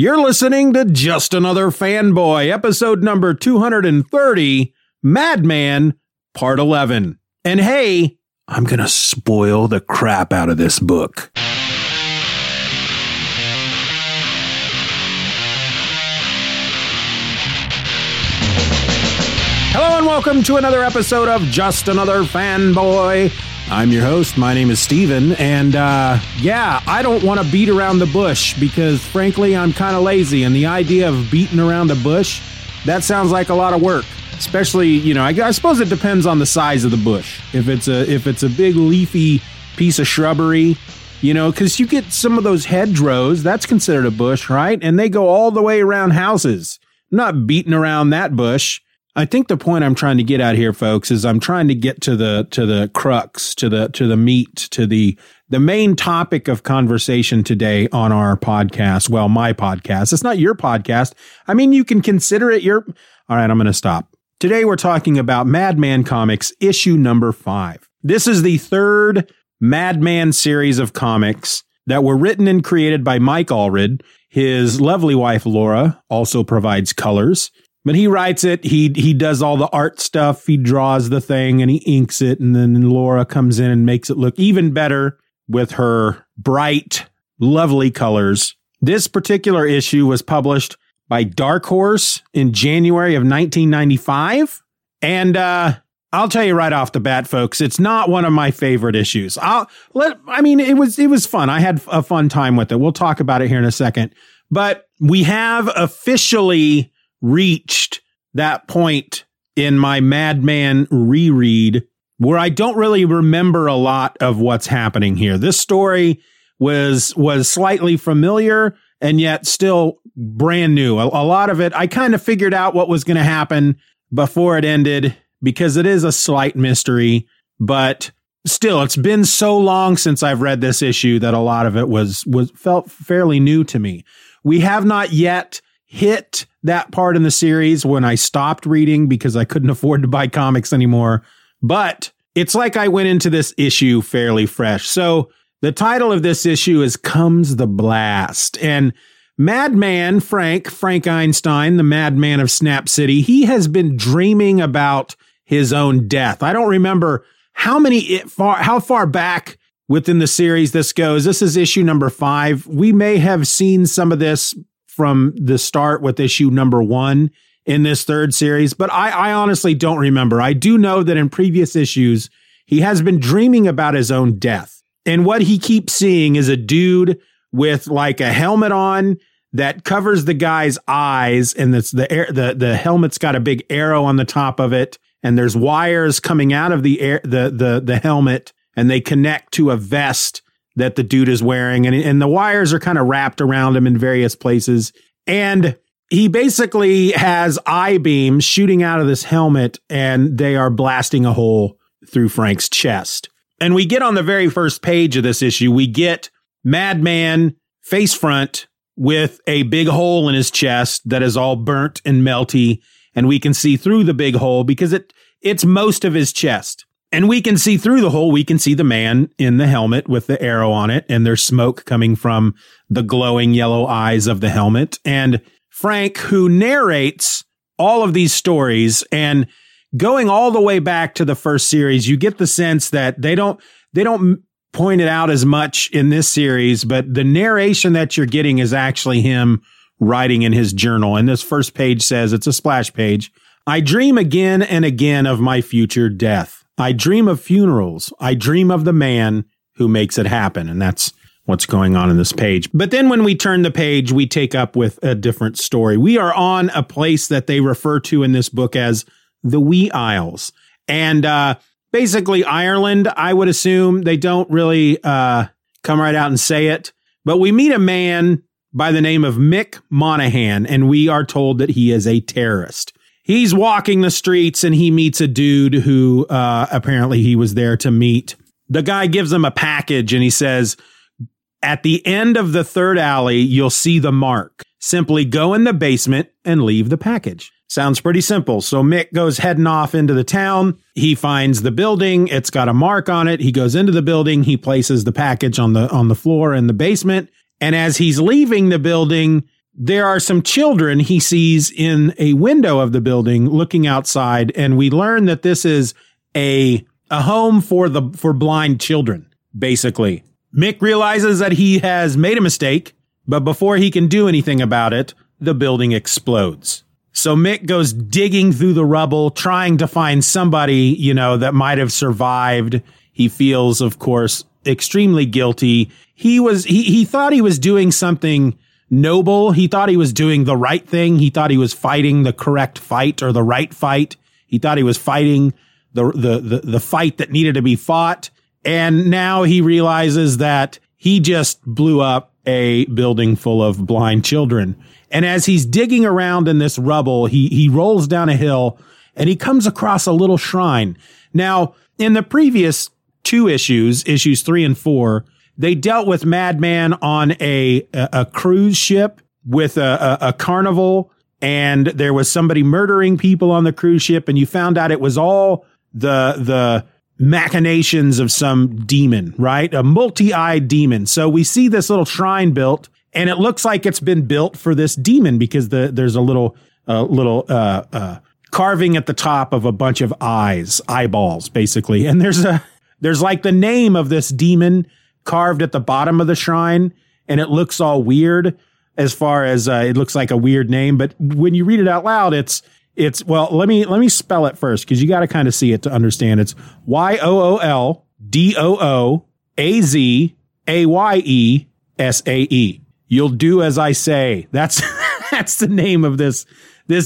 You're listening to Just Another Fanboy, episode number 230, Madman, part 11. And hey, I'm going to spoil the crap out of this book. Hello and welcome to another episode of Just Another Fanboy. I'm your host. My name is Steven. And I don't want to beat around the bush because, frankly, I'm kind of lazy. And the idea of beating around the bush, that sounds like a lot of work. Especially, you know, I suppose it depends on the size of the bush. If it's a big leafy piece of shrubbery, you know, because you get some of those hedgerows, that's considered a bush, right? And they go all the way around houses. I'm not beating around that bush. I think the point I'm trying to get out here, folks, is I'm trying to get to the crux, to the meat, to the main topic of conversation today on our podcast. Well, my podcast. It's not your podcast. I mean, you can consider it your. All right, I'm going to stop. Today we're talking about Madman Comics issue number 5. This is the third Madman series of comics that were written and created by Mike Allred. His lovely wife Laura also provides colors. But he writes it, he does all the art stuff, he draws the thing, and he inks it, and then Laura comes in and makes it look even better with her bright, lovely colors. This particular issue was published by Dark Horse in January of 1995, and I'll tell you right off the bat, folks, it's not one of my favorite issues. It was fun. I had a fun time with it. We'll talk about it here in a second, but we have officially reached that point in my Madman reread where I don't really remember a lot of what's happening here. This story was slightly familiar and yet still brand new. A lot of it, I kind of figured out what was going to happen before it ended because it is a slight mystery, but still, it's been so long since I've read this issue that a lot of it was felt fairly new to me. We have not yet hit that part in the series when I stopped reading because I couldn't afford to buy comics anymore, but it's like I went into this issue fairly fresh. So the title of this issue is Comes the Blast, and Madman Frank Einstein, the madman of Snap City, he has been dreaming about his own death. I don't remember how far back within the series this goes. This is issue number 5. We may have seen some of this from the start with issue number 1 in this third series, but I honestly don't remember. I do know that in previous issues, he has been dreaming about his own death. And what he keeps seeing is a dude with like a helmet on that covers the guy's eyes. And it's the helmet's got a big arrow on the top of it. And there's wires coming out of the helmet, and they connect to a vest that the dude is wearing, and the wires are kind of wrapped around him in various places. And he basically has I-beams shooting out of this helmet, and they are blasting a hole through Frank's chest. And we get on the very first page of this issue, we get Madman face front with a big hole in his chest that is all burnt and melty. And we can see through the big hole because it's most of his chest. And we can see through the hole, we can see the man in the helmet with the arrow on it, and there's smoke coming from the glowing yellow eyes of the helmet. And Frank, who narrates all of these stories, and going all the way back to the first series, you get the sense that they don't point it out as much in this series, but the narration that you're getting is actually him writing in his journal. And this first page says, it's a splash page, I dream again and again of my future death. I dream of funerals. I dream of the man who makes it happen. And that's what's going on in this page. But then when we turn the page, we take up with a different story. We are on a place that they refer to in this book as the Wee Isles. And basically Ireland, I would assume. They don't really come right out and say it. But we meet a man by the name of Mick Monahan, and we are told that he is a terrorist. He's walking the streets and he meets a dude who apparently he was there to meet. The guy gives him a package and he says, at the end of the third alley, you'll see the mark. Simply go in the basement and leave the package. Sounds pretty simple. So Mick goes heading off into the town. He finds the building. It's got a mark on it. He goes into the building. He places the package on the floor in the basement. And as he's leaving the building, there are some children he sees in a window of the building looking outside, and we learn that this is a home for blind children, basically. Mick realizes that he has made a mistake, but before he can do anything about it, the building explodes. So Mick goes digging through the rubble, trying to find somebody, that might have survived. He feels, of course, extremely guilty. He thought he was doing something noble. He thought he was doing the right thing. He thought he was fighting the correct fight or the right fight. He thought he was fighting the fight that needed to be fought. And now he realizes that he just blew up a building full of blind children. And as he's digging around in this rubble, he rolls down a hill and he comes across a little shrine. Now, in the previous two issues, issues 3 and 4, they dealt with Madman on a cruise ship with a carnival, and there was somebody murdering people on the cruise ship, and you found out it was all the machinations of some demon, right? A multi-eyed demon. So we see this little shrine built, and it looks like it's been built for this demon because there's a little carving at the top of a bunch of eyeballs, basically. And there's like the name of this demon carved at the bottom of the shrine, and it looks all weird as far as it looks like a weird name. But when you read it out loud, it's well, let me spell it first, because you got to kind of see it to understand. It's YOOLDOOAZAYESAE. You'll do as I say. That's the name of this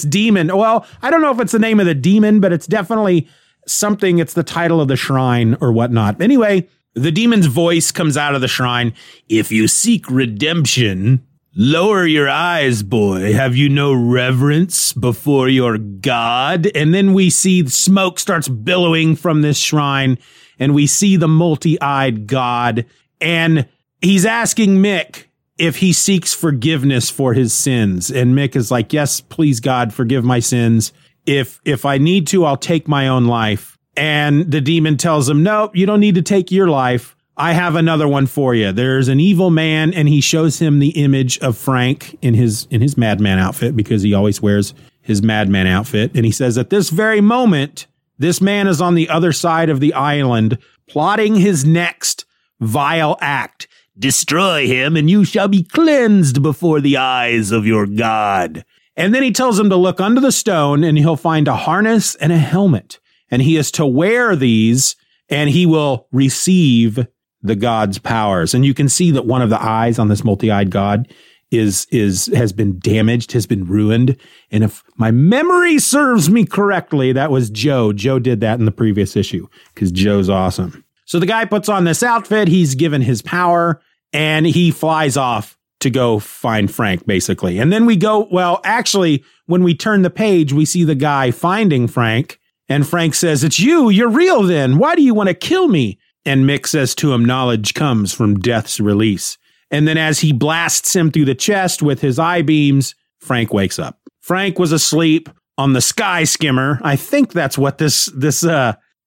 demon. Well, I don't know if it's the name of the demon, but it's definitely something. It's the title of the shrine or whatnot. Anyway, the demon's voice comes out of the shrine. If you seek redemption, lower your eyes, boy. Have you no reverence before your God? And then we see smoke starts billowing from this shrine, and we see the multi-eyed God. And he's asking Mick if he seeks forgiveness for his sins. And Mick is like, yes, please, God, forgive my sins. If I need to, I'll take my own life. And the demon tells him, no, you don't need to take your life. I have another one for you. There's an evil man, and he shows him the image of Frank in his madman outfit, because he always wears his madman outfit. And he says, at this very moment, this man is on the other side of the island, plotting his next vile act. Destroy him, and you shall be cleansed before the eyes of your God. And then he tells him to look under the stone, and he'll find a harness and a helmet. And he is to wear these, and he will receive the God's powers. And you can see that one of the eyes on this multi-eyed God has been damaged, has been ruined. And if my memory serves me correctly, that was Joe. Joe did that in the previous issue, because Joe's awesome. So the guy puts on this outfit, he's given his power, and he flies off to go find Frank, basically. And then we go, well, actually, when we turn the page, we see the guy finding Frank. And Frank says, it's you. You're real then. Why do you want to kill me? And Mick says to him, knowledge comes from death's release. And then as he blasts him through the chest with his eye beams, Frank wakes up. Frank was asleep on the Sky Skimmer. I think that's what this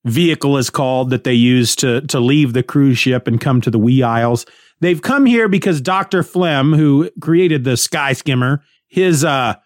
vehicle is called that they use to leave the cruise ship and come to the Wee Isles. They've come here because Dr. Phlegm, who created the Sky Skimmer, it's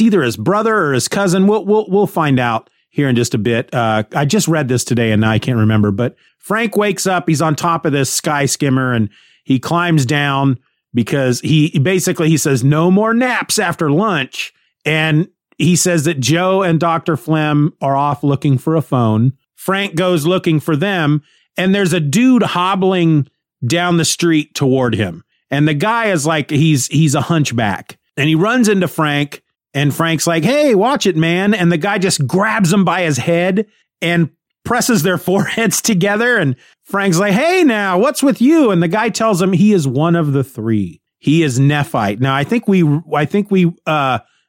either his brother or his cousin. We'll find out here in just a bit. I just read this today and now I can't remember, but Frank wakes up. He's on top of this Sky Skimmer and he climbs down because he says, no more naps after lunch. And He says that Joe and Dr. Phlegm are off looking for a phone. Frank goes looking for them, and there's a dude hobbling down the street toward him. And the guy is like, he's a hunchback. And he runs into Frank, and Frank's like, hey, watch it, man. And the guy just grabs him by his head and presses their foreheads together. And Frank's like, hey, now, what's with you? And the guy tells him he is one of the three. He is Nephi. Now, I think we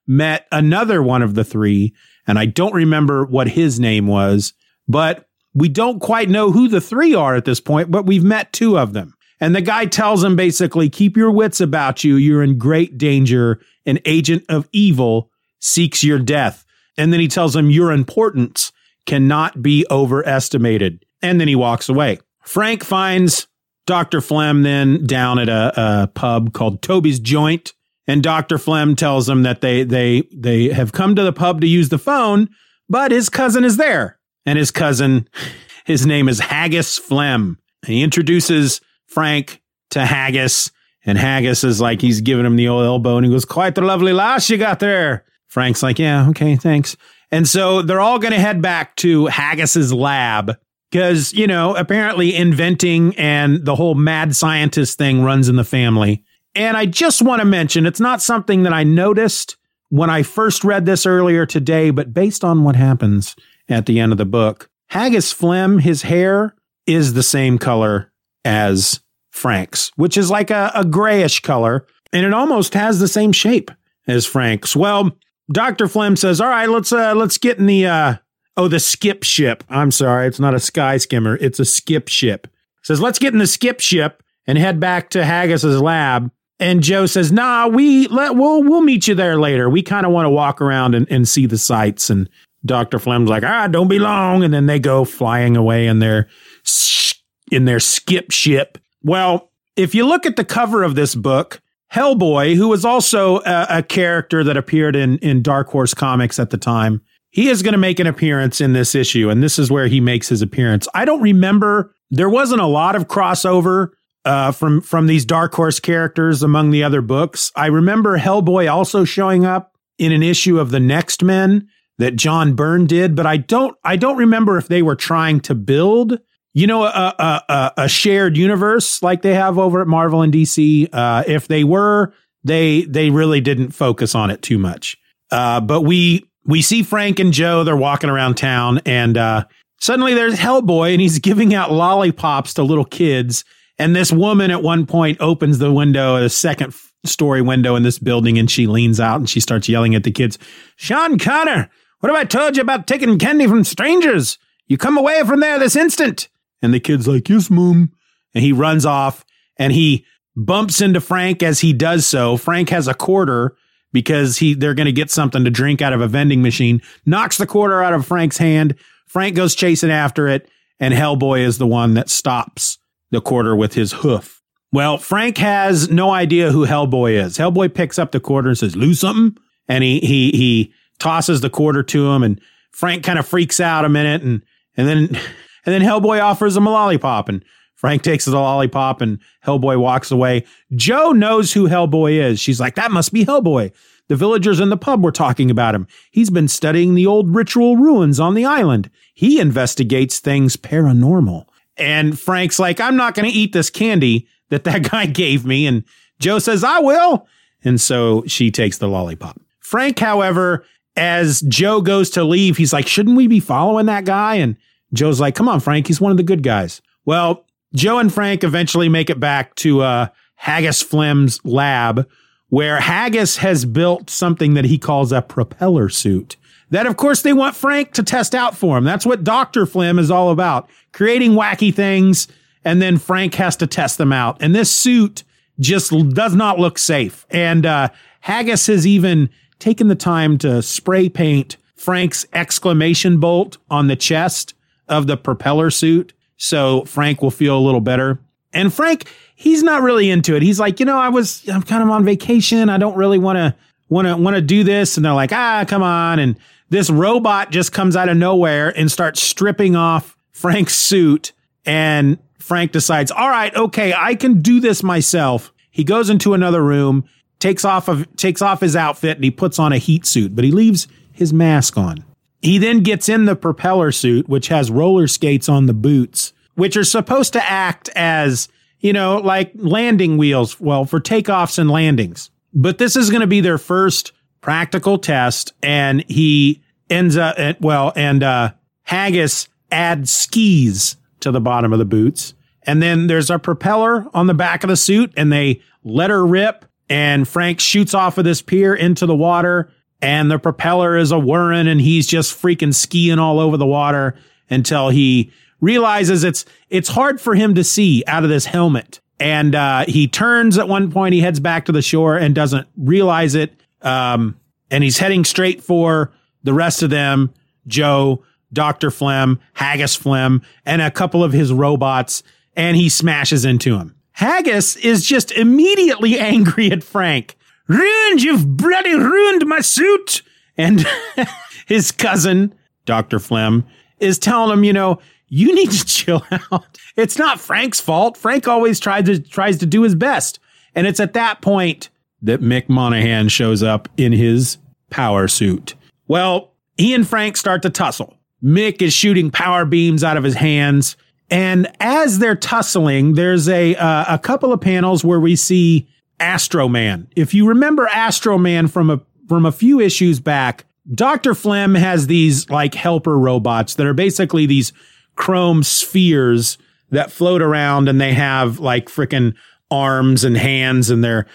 met another one of the three, and I don't remember what his name was, but we don't quite know who the three are at this point, but we've met two of them. And the guy tells him basically, keep your wits about you. You're in great danger. An agent of evil seeks your death. And then he tells him your importance cannot be overestimated. And then he walks away. Frank finds Dr. Phlegm then down at a pub called Toby's Joint. And Dr. Phlegm tells him that they have come to the pub to use the phone, but his cousin is there. And his cousin, his name is Haggis Phlegm. And he introduces Frank to Haggis, and Haggis is like, he's giving him the old elbow, and he goes, quite the lovely lass you got there. Frank's like, yeah, okay, thanks. And so they're all going to head back to Haggis's lab because, you know, apparently inventing and the whole mad scientist thing runs in the family. And I just want to mention, it's not something that I noticed when I first read this earlier today, but based on what happens at the end of the book, Haggis Phlegm, his hair is the same color as Frank's, which is like a grayish color, and it almost has the same shape as Frank's. Well, Dr. Phlegm says, all right, let's get in the skip ship. I'm sorry, it's not a Sky Skimmer, it's a skip ship. Says, let's get in the skip ship and head back to Haggis's lab. And Joe says, nah, we'll meet you there later. We kind of want to walk around and see the sights. And Dr. Phlegm's like, all right, don't be long. And then they go flying away in their skip ship. Well, if you look at the cover of this book, Hellboy, who was also a character that appeared in Dark Horse Comics at the time, he is going to make an appearance in this issue, and this is where he makes his appearance. I don't remember. There wasn't a lot of crossover from these Dark Horse characters among the other books. I remember Hellboy also showing up in an issue of The Next Men that John Byrne did, but I don't remember if they were trying to build, you know, a shared universe like they have over at Marvel and DC. If they were, they really didn't focus on it too much. But we see Frank and Joe, they're walking around town, and suddenly there's Hellboy, and he's giving out lollipops to little kids. And this woman at one point opens the window, the second story window in this building, and she leans out and she starts yelling at the kids, Sean Connor, what have I told you about taking candy from strangers? You come away from there this instant. And the kid's like, yes, mom. And he runs off, and he bumps into Frank as he does so. Frank has a quarter because they're going to get something to drink out of a vending machine, knocks the quarter out of Frank's hand. Frank goes chasing after it, and Hellboy is the one that stops the quarter with his hoof. Well, Frank has no idea who Hellboy is. Hellboy picks up the quarter and says, lose something? And he tosses the quarter to him, and Frank kind of freaks out a minute, and then Hellboy offers him a lollipop, and Frank takes the lollipop, and Hellboy walks away. Joe knows who Hellboy is. She's like, that must be Hellboy. The villagers in the pub were talking about him. He's been studying the old ritual ruins on the island. He investigates things paranormal. And Frank's like, I'm not going to eat this candy that guy gave me. And Joe says, I will. And so she takes the lollipop. Frank, however, as Joe goes to leave, he's like, shouldn't we be following that guy? And Joe's like, come on, Frank, he's one of the good guys. Well, Joe and Frank eventually make it back to Haggis Phlegm's lab, where Haggis has built something that he calls a propeller suit that, of course, they want Frank to test out for him. That's what Dr. Phlegm is all about, creating wacky things, and then Frank has to test them out. And this suit just does not look safe. And Haggis has even taken the time to spray paint Frank's exclamation bolt on the chest of the propeller suit, so Frank will feel a little better. And Frank, he's not really into it. He's like, you know, I'm kind of on vacation. I don't really want to do this. And they're like, come on. And this robot just comes out of nowhere and starts stripping off Frank's suit. And Frank decides, all right, okay, I can do this myself. He goes into another room, takes off his outfit and he puts on a heat suit, but he leaves his mask on. He then gets in the propeller suit, which has roller skates on the boots, which are supposed to act as, you know, like landing wheels, well, for takeoffs and landings. But this is going to be their first practical test, and he ends up, Haggis adds skis to the bottom of the boots. And then there's a propeller on the back of the suit, and they let her rip, and Frank shoots off of this pier into the water, and the propeller is a whirring, and he's just freaking skiing all over the water until he realizes it's hard for him to see out of this helmet. And he turns at one point, he heads back to the shore and doesn't realize it. And he's heading straight for the rest of them, Joe, Dr. Phlegm, Haggis Phlegm, and a couple of his robots, and he smashes into him. Haggis is just immediately angry at Frank. You've bloody ruined my suit. And his cousin, Dr. Phlegm, is telling him, you know, you need to chill out. It's not Frank's fault. Frank always tries to do his best. And it's at that point that Mick Monahan shows up in his power suit. Well, he and Frank start to tussle. Mick is shooting power beams out of his hands. And as they're tussling, there's a couple of panels where we see Astro Man. If you remember Astro Man from a few issues back, Dr. Phlegm has these like helper robots that are basically these chrome spheres that float around, and they have like freaking arms and hands, and they're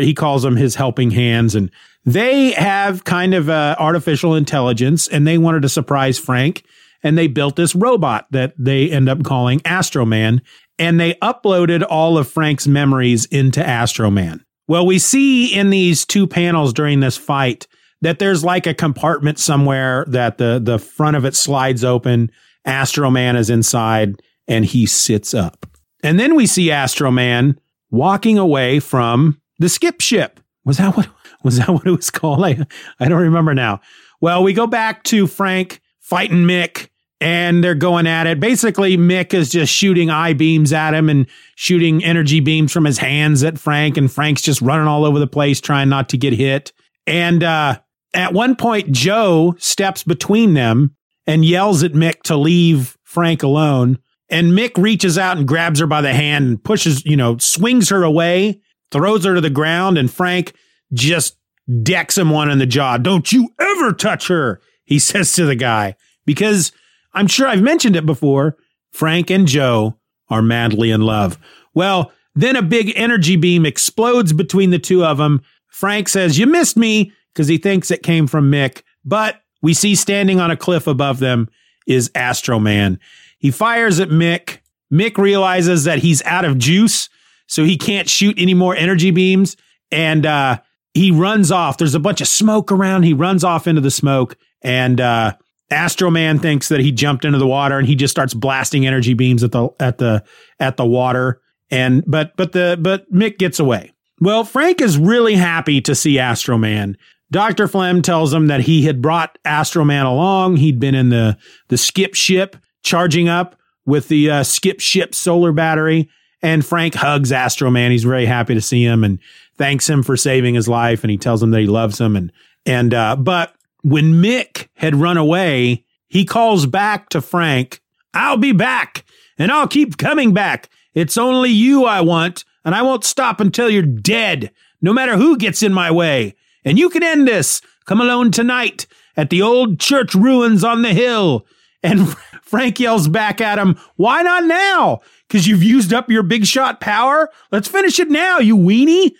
he calls them his helping hands, and they have kind of artificial intelligence, and they wanted to surprise Frank, and they built this robot that they end up calling Astro Man. And they uploaded all of Frank's memories into Astro Man. Well, we see in these two panels during this fight that there's like a compartment somewhere that the front of it slides open. Astro Man is inside and he sits up. And then we see Astro Man walking away from the skip ship. Was that what it was called? I don't remember now. Well, we go back to Frank fighting Mick. And they're going at it. Basically, Mick is just shooting eye beams at him and shooting energy beams from his hands at Frank. And Frank's just running all over the place, trying not to get hit. And at one point, Joe steps between them and yells at Mick to leave Frank alone. And Mick reaches out and grabs her by the hand and pushes, you know, swings her away, throws her to the ground. And Frank just decks him one in the jaw. Don't you ever touch her, he says to the guy, because I'm sure I've mentioned it before. Frank and Joe are madly in love. Well, then a big energy beam explodes between the two of them. Frank says, you missed me, because he thinks it came from Mick. But we see standing on a cliff above them is Astro Man. He fires at Mick. Mick realizes that he's out of juice, so he can't shoot any more energy beams. And he runs off. There's a bunch of smoke around. He runs off into the smoke. And Astro Man thinks that he jumped into the water, and he just starts blasting energy beams at the water. And but Mick gets away. Well, Frank is really happy to see Astro Man. Dr. Phlegm tells him that he had brought Astro Man along. He'd been in the skip ship charging up with the skip ship solar battery. And Frank hugs Astro Man. He's very happy to see him and thanks him for saving his life. And he tells him that he loves him. But when Mick had run away, he calls back to Frank, I'll be back, and I'll keep coming back. It's only you I want, and I won't stop until you're dead, no matter who gets in my way. And you can end this. Come alone tonight at the old church ruins on the hill. And Frank yells back at him, why not now? Because you've used up your big shot power? Let's finish it now, you weenie.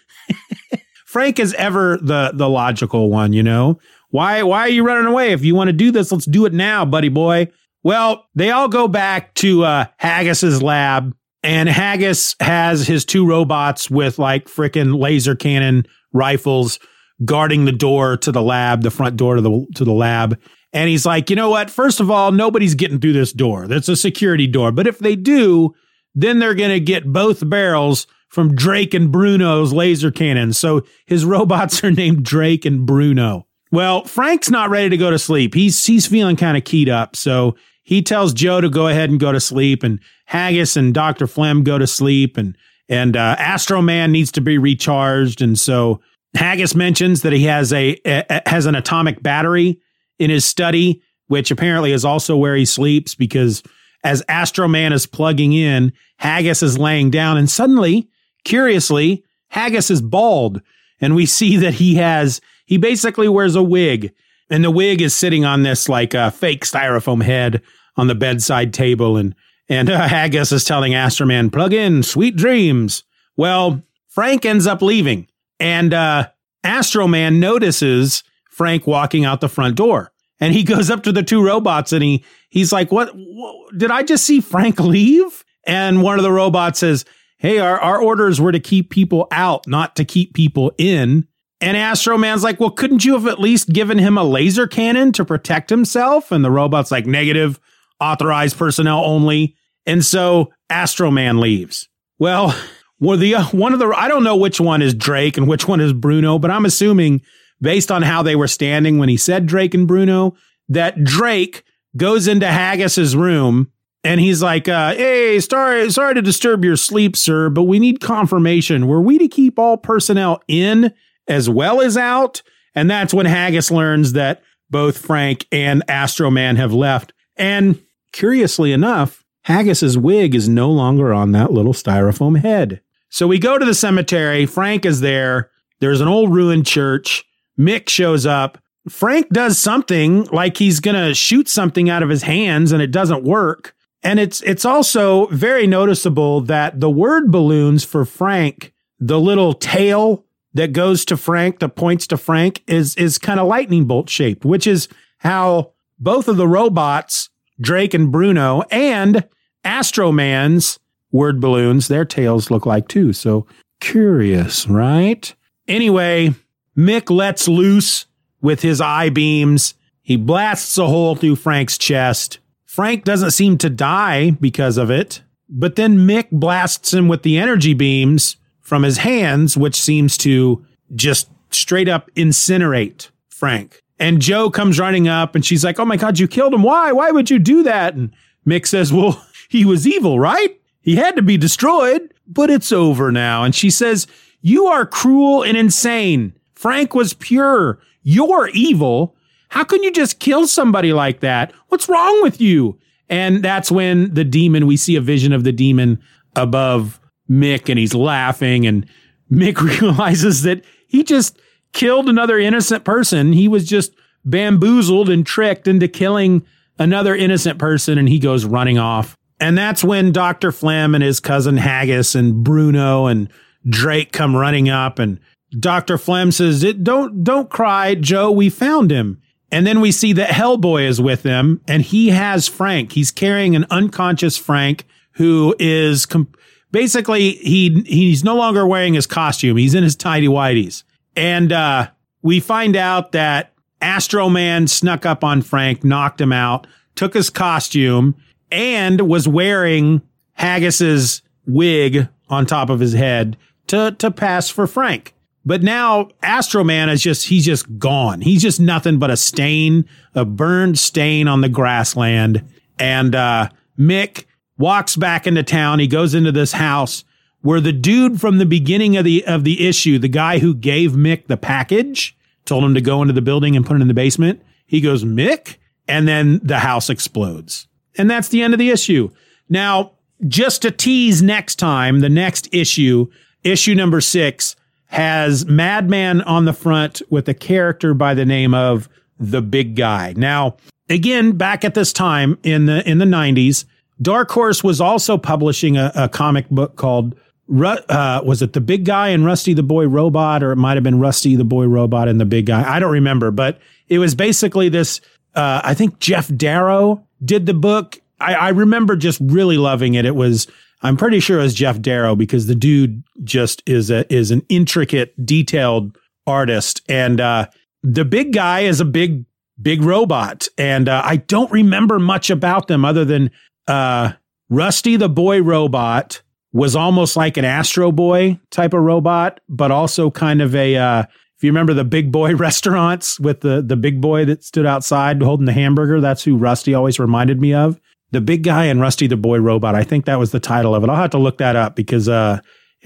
Frank is ever the logical one, you know? Why are you running away? If you want to do this, let's do it now, buddy boy. Well, they all go back to Haggis's lab, and Haggis has his two robots with like freaking laser cannon rifles guarding the door to the lab, the front door to the lab. And he's like, you know what? First of all, nobody's getting through this door. That's a security door. But if they do, then they're going to get both barrels from Drake and Bruno's laser cannons. So his robots are named Drake and Bruno. Well, Frank's not ready to go to sleep. He's feeling kind of keyed up. So he tells Joe to go ahead and go to sleep, and Haggis and Dr. Phlegm go to sleep, and Astro Man needs to be recharged. And so Haggis mentions that he has an atomic battery in his study, which apparently is also where he sleeps, because as Astro Man is plugging in, Haggis is laying down, and suddenly, curiously, Haggis is bald, and we see that he basically wears a wig, and the wig is sitting on this like fake styrofoam head on the bedside table, and Haggis is telling Astro Man, plug in, sweet dreams. Well, Frank ends up leaving, and Astro Man notices Frank walking out the front door, and he goes up to the two robots, and he's like, what did I just see Frank leave? And one of the robots says, hey, our orders were to keep people out, not to keep people in. And Astro Man's like, well, couldn't you have at least given him a laser cannon to protect himself? And the robot's like, negative, authorized personnel only. And so Astro Man leaves. Well, I don't know which one is Drake and which one is Bruno, but I'm assuming based on how they were standing when he said Drake and Bruno, that Drake goes into Haggis's room and he's like, hey, sorry to disturb your sleep, sir, but we need confirmation. Were we to keep all personnel in as well as out? And that's when Haggis learns that both Frank and Astro Man have left. And curiously enough, Haggis's wig is no longer on that little styrofoam head. So we go to the cemetery. Frank is there. There's an old ruined church. Mick shows up. Frank does something like he's going to shoot something out of his hands, and it doesn't work. And it's also very noticeable that the word balloons for Frank, the little tail that goes to Frank, that points to Frank, is kind of lightning bolt shaped, which is how both of the robots, Drake and Bruno, and Astro Man's word balloons, their tails look like too. So curious, right? Anyway, Mick lets loose with his eye beams. He blasts a hole through Frank's chest. Frank doesn't seem to die because of it, but then Mick blasts him with the energy beams from his hands, which seems to just straight up incinerate Frank. And Joe comes running up and she's like, oh my God, you killed him. Why? Why would you do that? And Mick says, well, he was evil, right? He had to be destroyed, but it's over now. And she says, you are cruel and insane. Frank was pure. You're evil. How can you just kill somebody like that? What's wrong with you? And that's when the demon, we see a vision of the demon above Mick, and he's laughing, and Mick realizes that he just killed another innocent person. He was just bamboozled and tricked into killing another innocent person, and he goes running off. And that's when Dr. Phlegm and his cousin Haggis and Bruno and Drake come running up, and Dr. Phlegm says, don't cry, Joe, we found him. And then we see that Hellboy is with them, and he has Frank. He's carrying an unconscious Frank, who is basically he's no longer wearing his costume. He's in his tighty-whities. And we find out that Astro Man snuck up on Frank, knocked him out, took his costume, and was wearing Haggis's wig on top of his head to pass for Frank. But now Astro Man he's just gone. He's just nothing but a burned stain on the grassland. And Mick walks back into town. He goes into this house where the dude from the beginning of the issue, the guy who gave Mick the package, told him to go into the building and put it in the basement. He goes, Mick? And then the house explodes. And that's the end of the issue. Now, just to tease next time, the next issue, issue number 6, has Madman on the front with a character by the name of The Big Guy. Now, again, back at this time in the 90s, Dark Horse was also publishing a comic book called, was it The Big Guy and Rusty the Boy Robot? Or it might have been Rusty the Boy Robot and The Big Guy. I don't remember, but it was basically this, I think Jeff Darrow did the book. I remember just really loving it. I'm pretty sure it was Jeff Darrow, because the dude just is an intricate, detailed artist. And The Big Guy is a big robot. And I don't remember much about them other than Rusty the Boy Robot was almost like an Astro Boy type of robot, but also kind of a, if you remember the Big Boy restaurants with the big boy that stood outside holding the hamburger, that's who Rusty always reminded me of. The Big Guy and Rusty the Boy Robot, I think that was the title of it. I'll have to look that up, because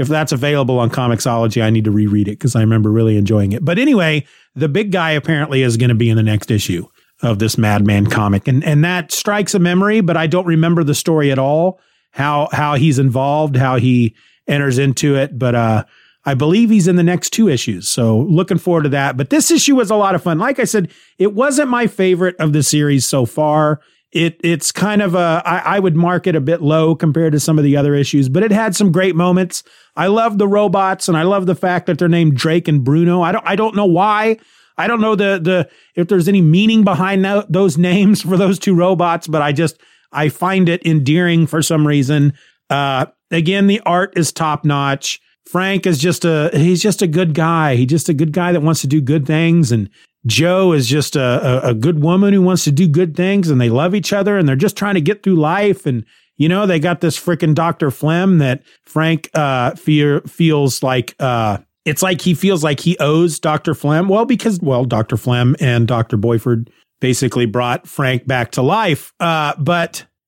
if that's available on Comixology, I need to reread it because I remember really enjoying it. But anyway, the big guy apparently is going to be in the next issue of this Madman comic. And that strikes a memory, but I don't remember the story at all, how he's involved, how he enters into it. But I believe he's in the next two issues. So looking forward to that. But this issue was a lot of fun. Like I said, it wasn't my favorite of the series so far. It's kind of I would mark it a bit low compared to some of the other issues, but it had some great moments. I love the robots, and I love the fact that they're named Drake and Bruno. I don't know why. I don't know if there's any meaning behind those names for those two robots, but I find it endearing for some reason. Again, the art is top notch. Frank is he's just a good guy. He's just a good guy that wants to do good things. And Joe is just a good woman who wants to do good things, and they love each other, and they're just trying to get through life. And, you know, they got this freaking Dr. Phlegm that Frank feels like it's like he feels like he owes Dr. Phlegm. Well, because, Dr. Phlegm and Dr. Boyford basically brought Frank back to life. And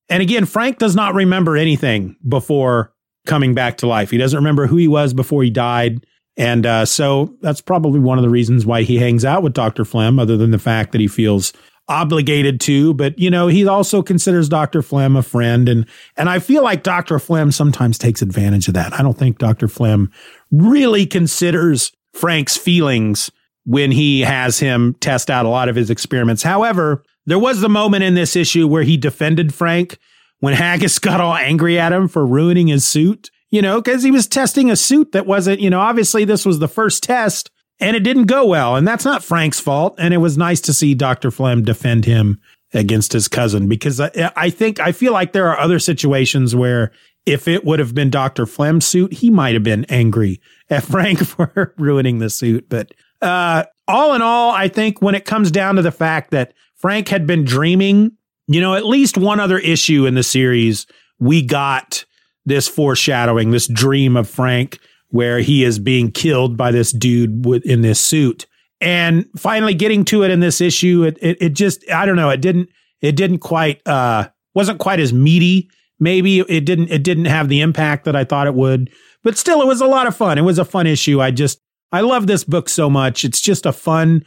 again, Frank does not remember anything before coming back to life. He doesn't remember who he was before he died. And so that's probably one of the reasons why he hangs out with Dr. Phlegm, other than the fact that he feels obligated to. But, you know, he also considers Dr. Phlegm a friend. And I feel like Dr. Phlegm sometimes takes advantage of that. I don't think Dr. Phlegm really considers Frank's feelings when he has him test out a lot of his experiments. However, there was the moment in this issue where he defended Frank when Haggis got all angry at him for ruining his suit. You know, because he was testing a suit that wasn't, you know, obviously this was the first test and it didn't go well. And that's not Frank's fault. And it was nice to see Dr. Phlegm defend him against his cousin, because I feel like there are other situations where if it would have been Dr. Phlegm's suit, he might have been angry at Frank for ruining the suit. But all in all, I think when it comes down to the fact that Frank had been dreaming, you know, at least one other issue in the series, we got this foreshadowing, this dream of Frank where he is being killed by this dude in this suit, and finally getting to it in this issue. It just, I don't know. It didn't quite, wasn't quite as meaty. Maybe it didn't have the impact that I thought it would, but still it was a lot of fun. It was a fun issue. I love this book so much. It's just a fun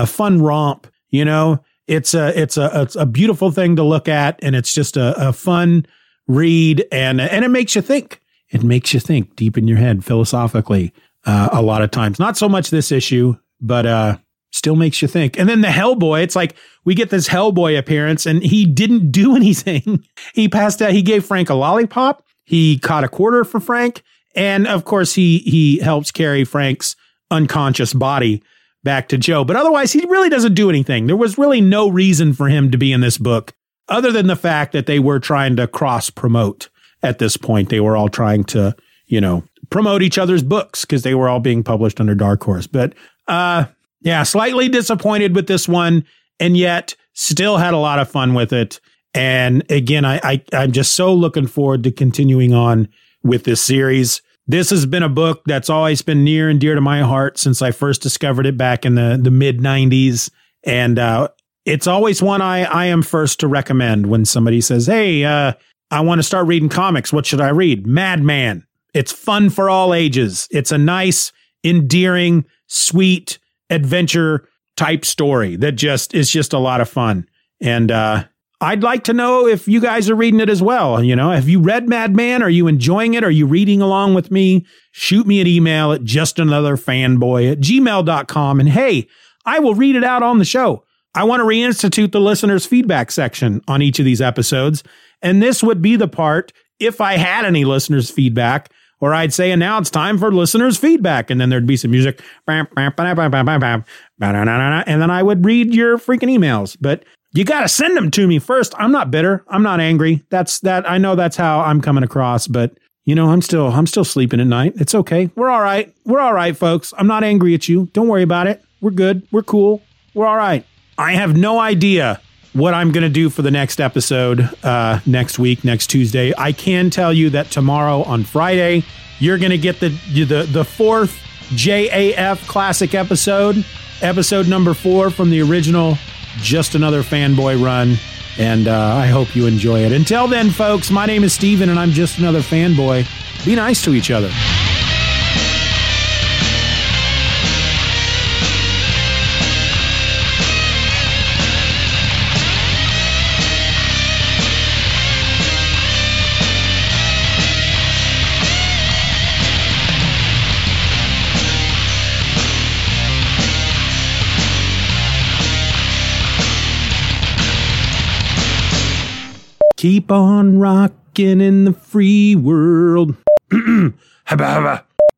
romp, you know, it's a beautiful thing to look at, and it's just a fun read, and it makes you think. It makes you think deep in your head philosophically a lot of times. Not so much this issue, but still makes you think. And then the Hellboy, it's like we get this Hellboy appearance, and he didn't do anything. He passed out. He gave Frank a lollipop. He caught a quarter for Frank, and of course he helps carry Frank's unconscious body back to Joe. But otherwise, he really doesn't do anything. There was really no reason for him to be in this book, other than the fact that they were trying to cross promote at this point. They were all trying to, you know, promote each other's books because they were all being published under Dark Horse. But yeah, slightly disappointed with this one, and yet still had a lot of fun with it. And again, I'm just so looking forward to continuing on with this series. This has been a book that's always been near and dear to my heart since I first discovered it back in the mid 90s. And, it's always one I am first to recommend when somebody says, hey, I want to start reading comics. What should I read? Madman. It's fun for all ages. It's a nice, endearing, sweet adventure type story that just is just a lot of fun. And I'd like to know if you guys are reading it as well. You know, have you read Madman? Are you enjoying it? Are you reading along with me? Shoot me an email at justanotherfanboy@gmail.com. And hey, I will read it out on the show. I want to reinstitute the listeners' feedback section on each of these episodes, and this would be the part, if I had any listeners' feedback, where I'd say, and now it's time for listeners' feedback, and then there'd be some music, and then I would read your freaking emails. But you got to send them to me first. I'm not bitter. I'm not angry. I know that's how I'm coming across, but you know, I'm still sleeping at night. It's okay. We're all right. We're all right, folks. I'm not angry at you. Don't worry about it. We're good. We're cool. We're all right. I have no idea what I'm going to do for the next episode next week, next Tuesday. I can tell you that tomorrow on Friday, you're going to get the fourth JAF Classic episode number 4 from the original Just Another Fanboy run. And I hope you enjoy it. Until then, folks, my name is Steven, and I'm Just Another Fanboy. Be nice to each other. Keep on rocking in the free world.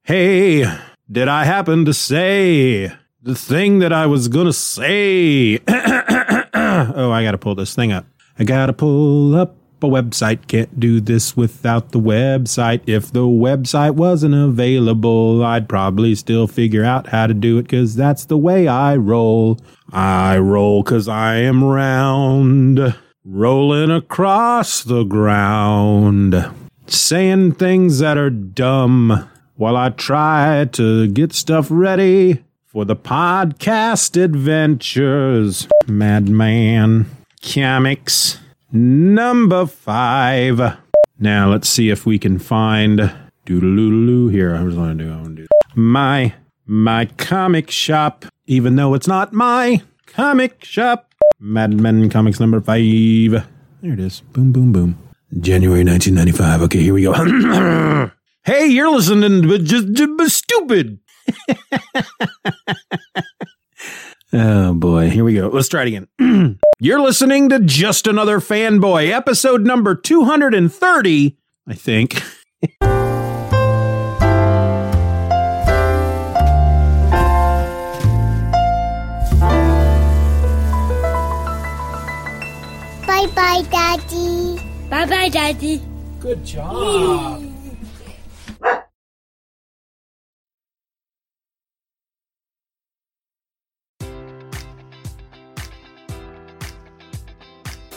Hey, did I happen to say the thing that I was gonna say? Oh, I gotta pull this thing up. I gotta pull up a website. Can't do this without the website. If the website wasn't available, I'd probably still figure out how to do it, because that's the way I roll. I roll because I am round, rolling across the ground, saying things that are dumb while I try to get stuff ready for the podcast adventures. Madman Comics number 5. Now let's see if we can find doodaloo here. I'm gonna do my comic shop, even though it's not my comic shop. Madman Comics number 5. There it is. Boom, boom, boom. January 1995. Okay, here we go. Hey, you're listening to just stupid. Oh, boy. Here we go. Let's try it again. You're listening to Just Another Fanboy, episode number 230, I think. Bye-bye, Daddy. Bye-bye, Daddy. Good job.